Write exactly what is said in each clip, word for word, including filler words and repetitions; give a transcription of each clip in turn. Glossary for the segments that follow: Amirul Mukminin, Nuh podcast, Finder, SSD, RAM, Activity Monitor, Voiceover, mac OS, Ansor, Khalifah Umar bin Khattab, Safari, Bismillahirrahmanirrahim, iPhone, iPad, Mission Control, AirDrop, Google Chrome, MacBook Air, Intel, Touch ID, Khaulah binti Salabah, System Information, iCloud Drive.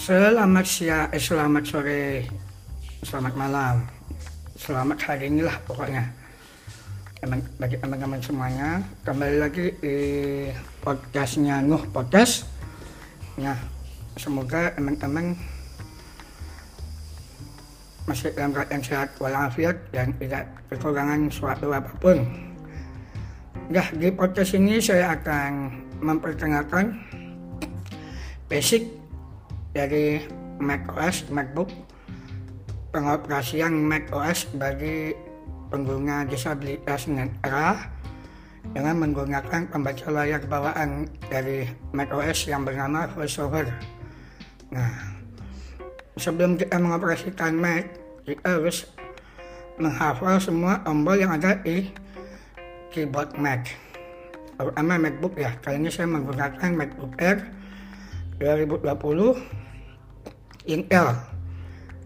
Selamat siang, eh, selamat sore, selamat malam, selamat hari inilah pokoknya. Emang, bagi teman-teman semuanya, kembali lagi di podcastnya Nuh Podcast. Nah, semoga teman-teman masih dalam keadaan sehat walafiat dan tidak kekurangan suatu apapun. Nah, di podcast ini saya akan memperkenalkan basic dari mac O S, MacBook, pengoperasian mac O S bagi pengguna disabilitas netra dengan menggunakan pembaca layar bawaan dari mac O S yang bernama Voiceover. Nah, sebelum kita mengoperasikan Mac, kita harus menghafal semua tombol yang ada di keyboard Mac, terutama MacBook ya. Kali ini saya menggunakan MacBook Air dua ribu dua puluh Intel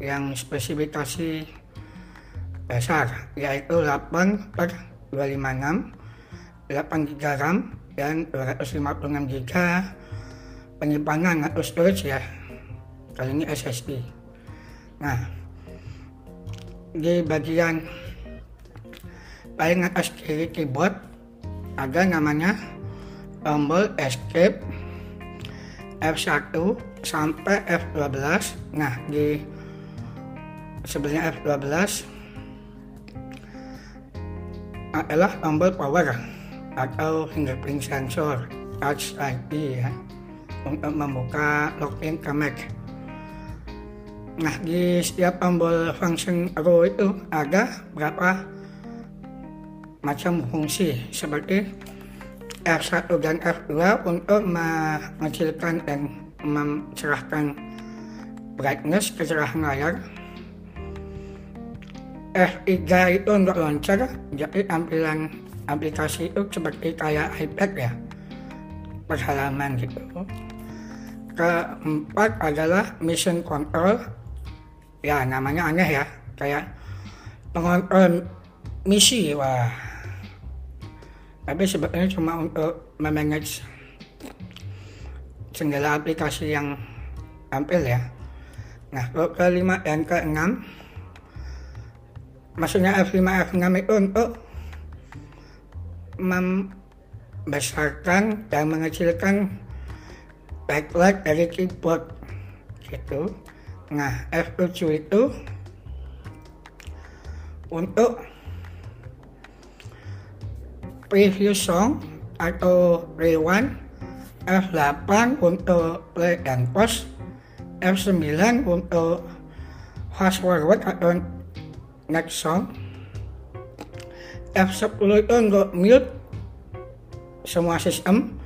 yang spesifikasi dasar yaitu delapan per dua ratus lima puluh enam, delapan giga RAM dan dua ratus lima puluh enam giga penyimpanan atau storage ya, kali ini S S D. Nah, di bagian paling atas kiri keyboard ada namanya tombol escape F satu sampai F dua belas. Nah, di sebelahnya F dua belas adalah tombol power atau fingerprint sensor, touch I D ya, untuk membuka login ke Mac. Nah, di setiap tombol function row itu ada berapa macam fungsi, seperti F satu dan F dua untuk mengecilkan dan mencerahkan brightness, kecerahan layar. F tiga itu untuk launcher, jadi tampilan aplikasi itu seperti kayak iPad ya, per halaman gitu. Keempat adalah Mission Control, ya namanya aneh ya, kayak pengontrol misi, wah. Tapi sebetulnya cuma untuk memanage segala aplikasi yang tampil ya. Nah, kelima dan keenam, maksudnya F lima F enam itu untuk membesarkan dan mengecilkan backlight dari keyboard gitu. Nah, F tujuh itu untuk preview song atau rewind, F delapan untuk play dan pause, F sembilan untuk fast forward atau next song, F sepuluh itu untuk mute semua sistem,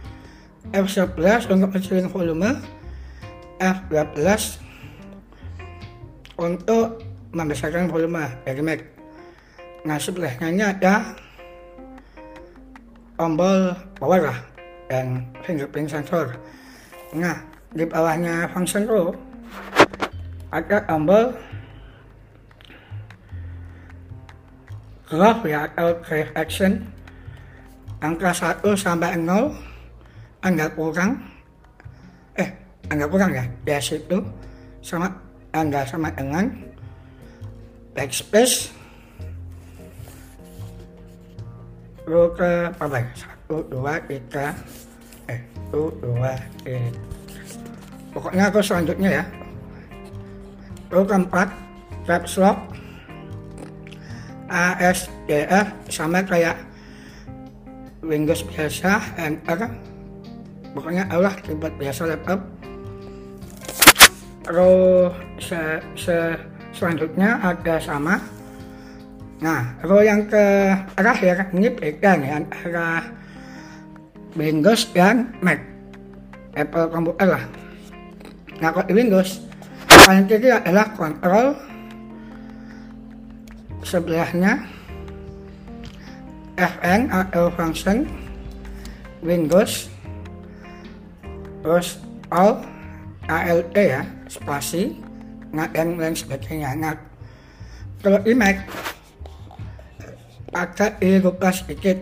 F sebelas untuk kecilin volume, F dua belas untuk membesarkan volume dari Mac. Nah, sebelahnya ada tombol power dan fingerprint sensor. Nah, di bawahnya function row ada tombol graph ya, atau graph action, angka satu sampai nol, anggap kurang eh anggap kurang ya, di situ sama angka sama dengan backspace. Lalu ke paling satu, dua, tiga eh, satu, dua, tiga. Pokoknya aku selanjutnya ya. Lalu keempat, caps lock A S D F, sama kayak Windows biasa, Enter, pokoknya Allah keyboard biasa laptop. Lalu se- se- selanjutnya ada sama. Nah, row yang ke terakhir ini beda nih antara Windows dan Mac, Apple komputer lah. Nah, kalau di Windows paling kiri adalah Control, sebelahnya F N atau Function, Windows, terus Alt, A L T ya, spasi, nah, dan lain sebagainya. Nah, kalau di Mac agak dirubah sedikit,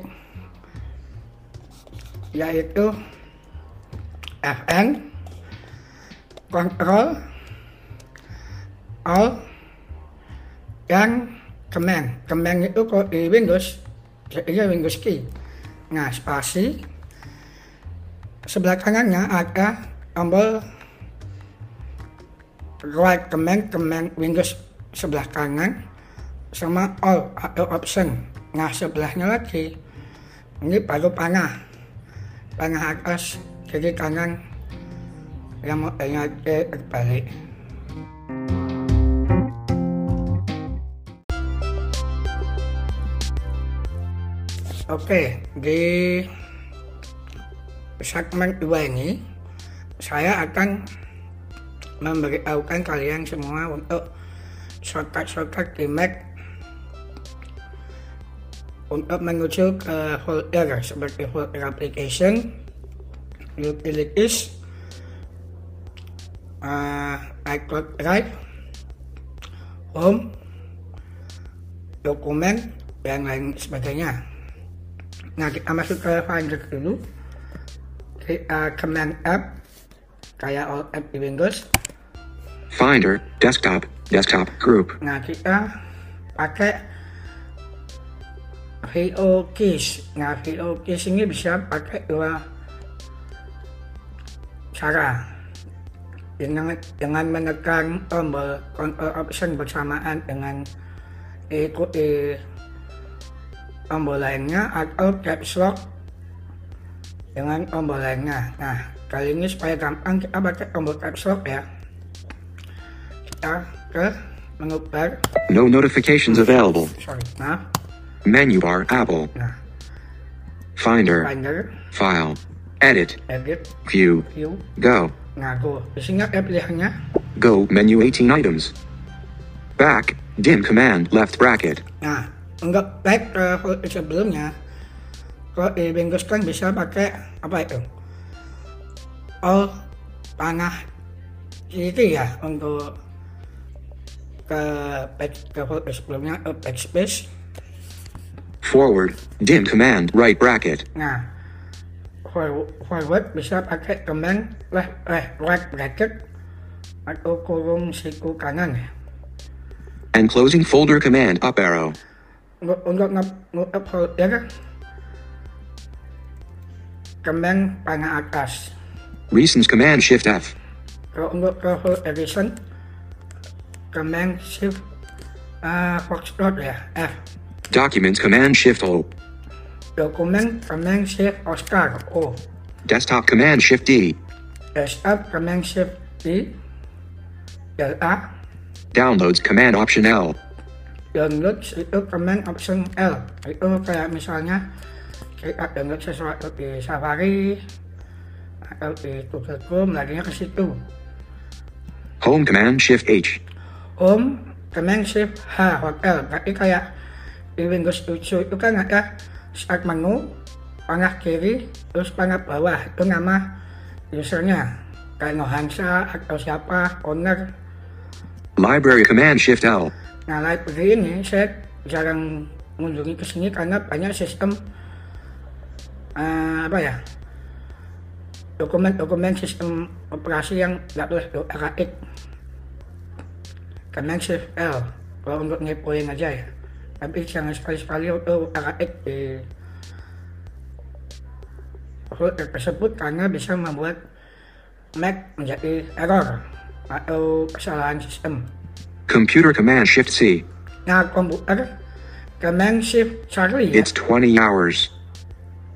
yaitu F N, Control, all dan command. Command itu kalau di Windows, jadinya Windows key. Nah, spasi sebelah kanannya ada tombol right command, command Windows sebelah kanan, sama all atau option. Nah, sebelahnya lagi ini baru panah, panah atas kiri kanan yang mau ingat terbalik. Oke, di segmen dua ini saya akan memberitahukan kalian semua untuk shortcut-shortcut di Mac untuk menuju ke folder seperti folder application, utilities, uh, iCloud Drive, home, dokumen, dan lain sebagainya. Nah, kita masuk ke Finder dulu. Kita command app kayak all app di Windows. Finder, desktop, desktop group. Nah, kita pakai V O keys. Nah, V O keys ini bisa pakai dua cara. Dengan, dengan menekan tombol control option bersamaan dengan ikuti tombol lainnya, atau caps lock dengan tombol lainnya. Nah, kali ini supaya gampang kita pakai tombol caps lock ya. Kita ke menu bar. No notifications available. Sorry, maaf. Menu bar Apple. Nah. Finder. Finder. File. Edit. Edit. View. View. Go. Nah, go. Isinya ya pilihannya. Go menu eighteen items. Back. Dim command left bracket. Nah, enggak back ke folder sebelumnya. Kalau di Windows kan bisa pakai apa itu? All panah itu ya untuk ke back ke folder sebelumnya, backspace. Forward, dim command, right bracket. Nah, forward, forward bisa pakai command left, left, right bracket atau kurung siku kanan. And closing folder command up arrow. Untuk nutup folder, command panah atas. Recent command shift F. Kalau untuk ke folder recent, command shift uh, foxtrot ya F. Documents command shift O. Document command shift Oscar O. Desktop command shift D. Desktop command shift D. L A. Downloads command option L. Downloads itu command option L. Itu kayak misalnya kita download sesuatu di Safari atau di Google Chrome, larinya ke situ. Home command shift H. Home command shift H hotel. Berarti kayak di Windows tujuh itu kan ada start menu, panah kiri, terus panah bawah, itu nama usernya kayak Nohansa atau siapa, owner. Library command shift L. Nah, library ini saya jarang mengunjungi ke sini karena banyak sistem uh, apa ya dokumen-dokumen sistem operasi yang nggak boleh dua-arahik. Command shift L kalau untuk ngepoin aja ya, tapi jangan sekali-sekali untuk arahik di folder tersebut karena bisa membuat Mac menjadi error atau kesalahan sistem. Computer command shift C. Nah, komputer command shift Charlie ya. It's twenty hours.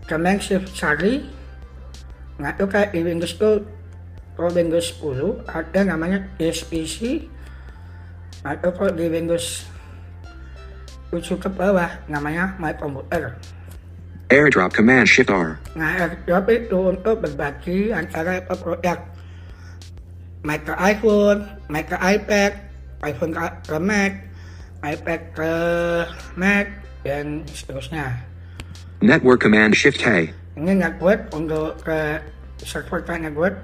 Command shift Charlie. Nah, itu kayak di Windows itu, kalau Windows sepuluh ada namanya S P C, atau kalau di Windows tujuh ke bawah namanya My Computer. AirDrop command shift R. Nah, AirDrop itu untuk berbagi antara produk Mac ke iPhone, Mac ke iPad, iPhone ke Mac, iPad ke Mac, dan seterusnya. Network command shift K. Ini network untuk ke server ke network.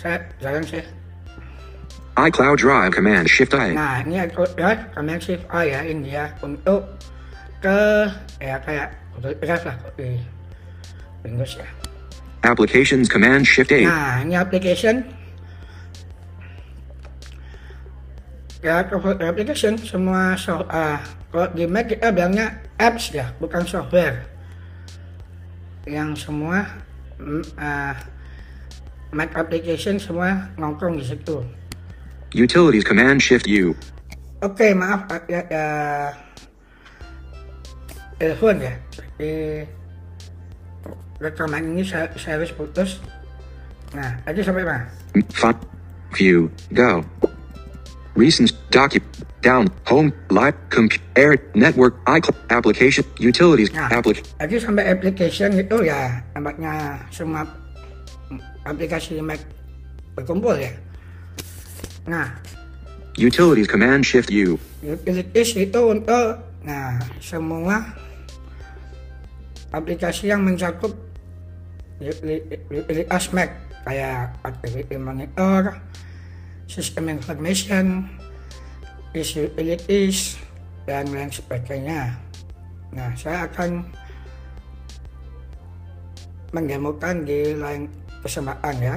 Saya jarang sih. iCloud Drive command shift I. Nah, ini iCloud Drive command shift I ya, ini ya untuk ke ya kayak untuk Drive lah di Windows ya. Applications command shift A. Nah, ini application ya software application semua soft, uh, kalau di Mac kita bilangnya apps ya, bukan software. Yang semua uh, Mac application semua nongkrong di situ. Utilities command shift U. Oke, okay, maaf ya, ya telepon ya. Di rekaman ini saya, saya harus putus. Nah, aja sampai mana? File view go. Recent document down home live compare network iCloud application utilities nah, application. Jadi sampai application itu ya nampaknya semua aplikasi Mac berkumpul ya. Nah, utilities command shift U. Utilities itu untuk nah semua aplikasi yang mencakup utilitas Mac kayak Activity Monitor, System Information, Utilities, dan lain sebagainya. Nah, saya akan mendemokan di lain kesempatan ya.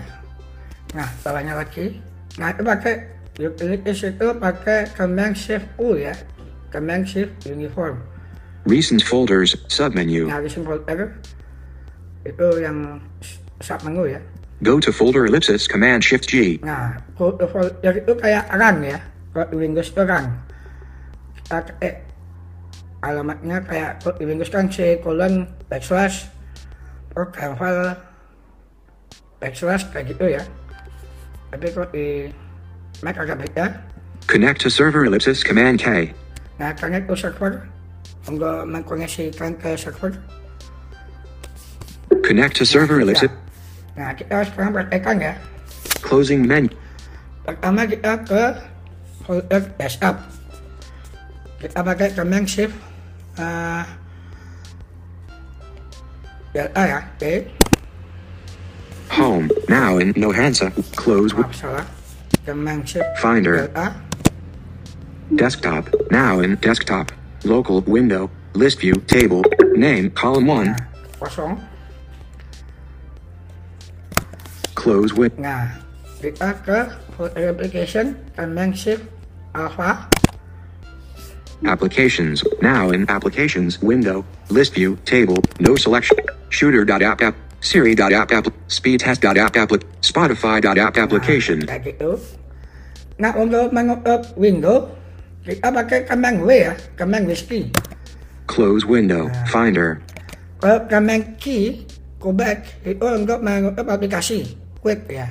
Nah, caranya lagi. Nah, itu pakai Utilities itu pakai Command Shift U ya. Command Shift Uniform. Recent folders submenu. Nah, recent folder itu yang submenu ya. Go to folder ellipsis command shift G. Nah, go to folder itu kayak run ya. Kalau di Windows itu run. Kita ketik alamatnya kayak kalau di Windows kan C colon backslash program file backslash kayak gitu ya. Tapi kalau di Mac agak beda. Connect to server ellipsis command K. Nah, connect to server untuk mengkoneksikan ke server. Connect to server ellipsis. Nah, kita sekarang praktekkan ya. Closing menu. Pertama kita ke folder desktop. Kita pakai command shift uh, delta ya. Oke. Okay. Home now in Nohansa. Close. Maaf, salah. Command shift Finder. Delta. Desktop now in desktop. Local window. List view table. Name column one. Nah, kosong. Close with. Nah, kita ke folder application, command shift alpha. Applications now in applications window, list view table, no selection. Shooter.app, Siri.app, speedtest.app, Spotify.app application. Nah, gitu. Nah, untuk mengupload window, kita pakai command W ya, command whisky. Close window, nah. Finder. Kalau command key, go back, itu untuk mengupload aplikasi. Quit ya.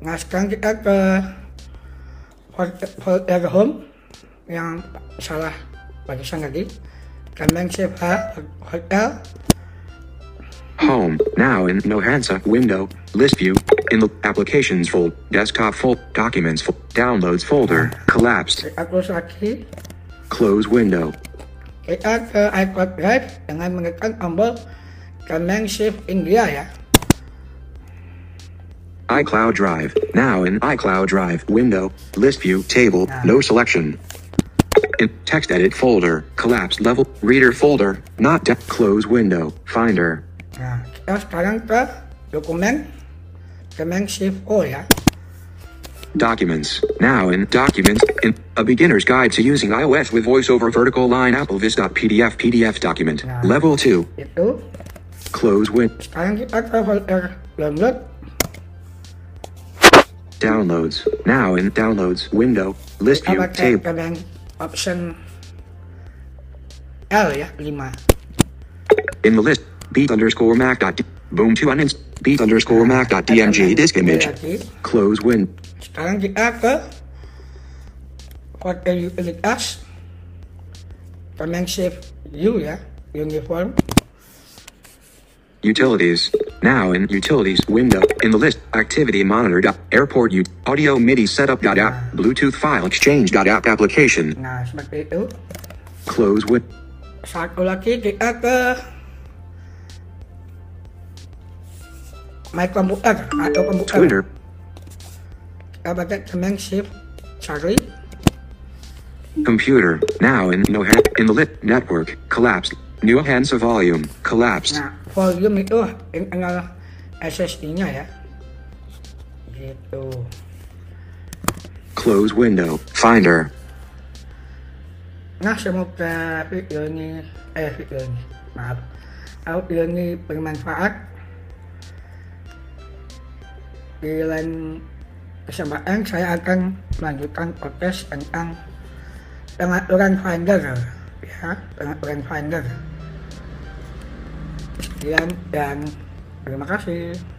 Nah, sekarang kita ke folder home yang salah bagian tadi. Command shift H hotel. Home now in Nohansa window list view in the applications fold desktop fold documents fold downloads folder collapsed. Kita close lagi. Close window. Kita ke iCloud Drive dengan menekan tombol command shift India ya. iCloud Drive now in iCloud Drive window list view table nah. No selection in text edit folder collapsed level reader folder not depth close window Finder. Nah, kita sekarang ke dokumen command shift O ya. Documents now in documents in a beginner's guide to using iOS with voiceover vertical line Apple vis.pdf pdf document nah, level two itu. Close window. Sekarang kita ke folder download. Downloads now in downloads window list view table. Kadang option L ya lima. In the list beat underscore mac dot boom to uninst beat underscore mac dot dmg disk image. Close win. Sekarang kita ke folder utilities command shift U ya uniform. Utilities now in utilities window in the list activity monitor dot airport u audio midi setup dot app nah. Bluetooth file exchange dot app application. Nah, seperti itu. Close with. Satu lagi kita ke my computer atau computer. Twitter. Kita pakai command shift Charlie. Computer now in no hand in the lit network collapsed. Nuh hands of volume collapsed. Nah, volume itu internal S S D-nya ya. Gitu. Close window. Finder. Nah, semoga video ini eh video ini maaf audio ini bermanfaat. Di lain kesempatan saya akan melanjutkan podcast tentang pengaturan Finder, ya, pengaturan Finder. Sekian dan terima kasih.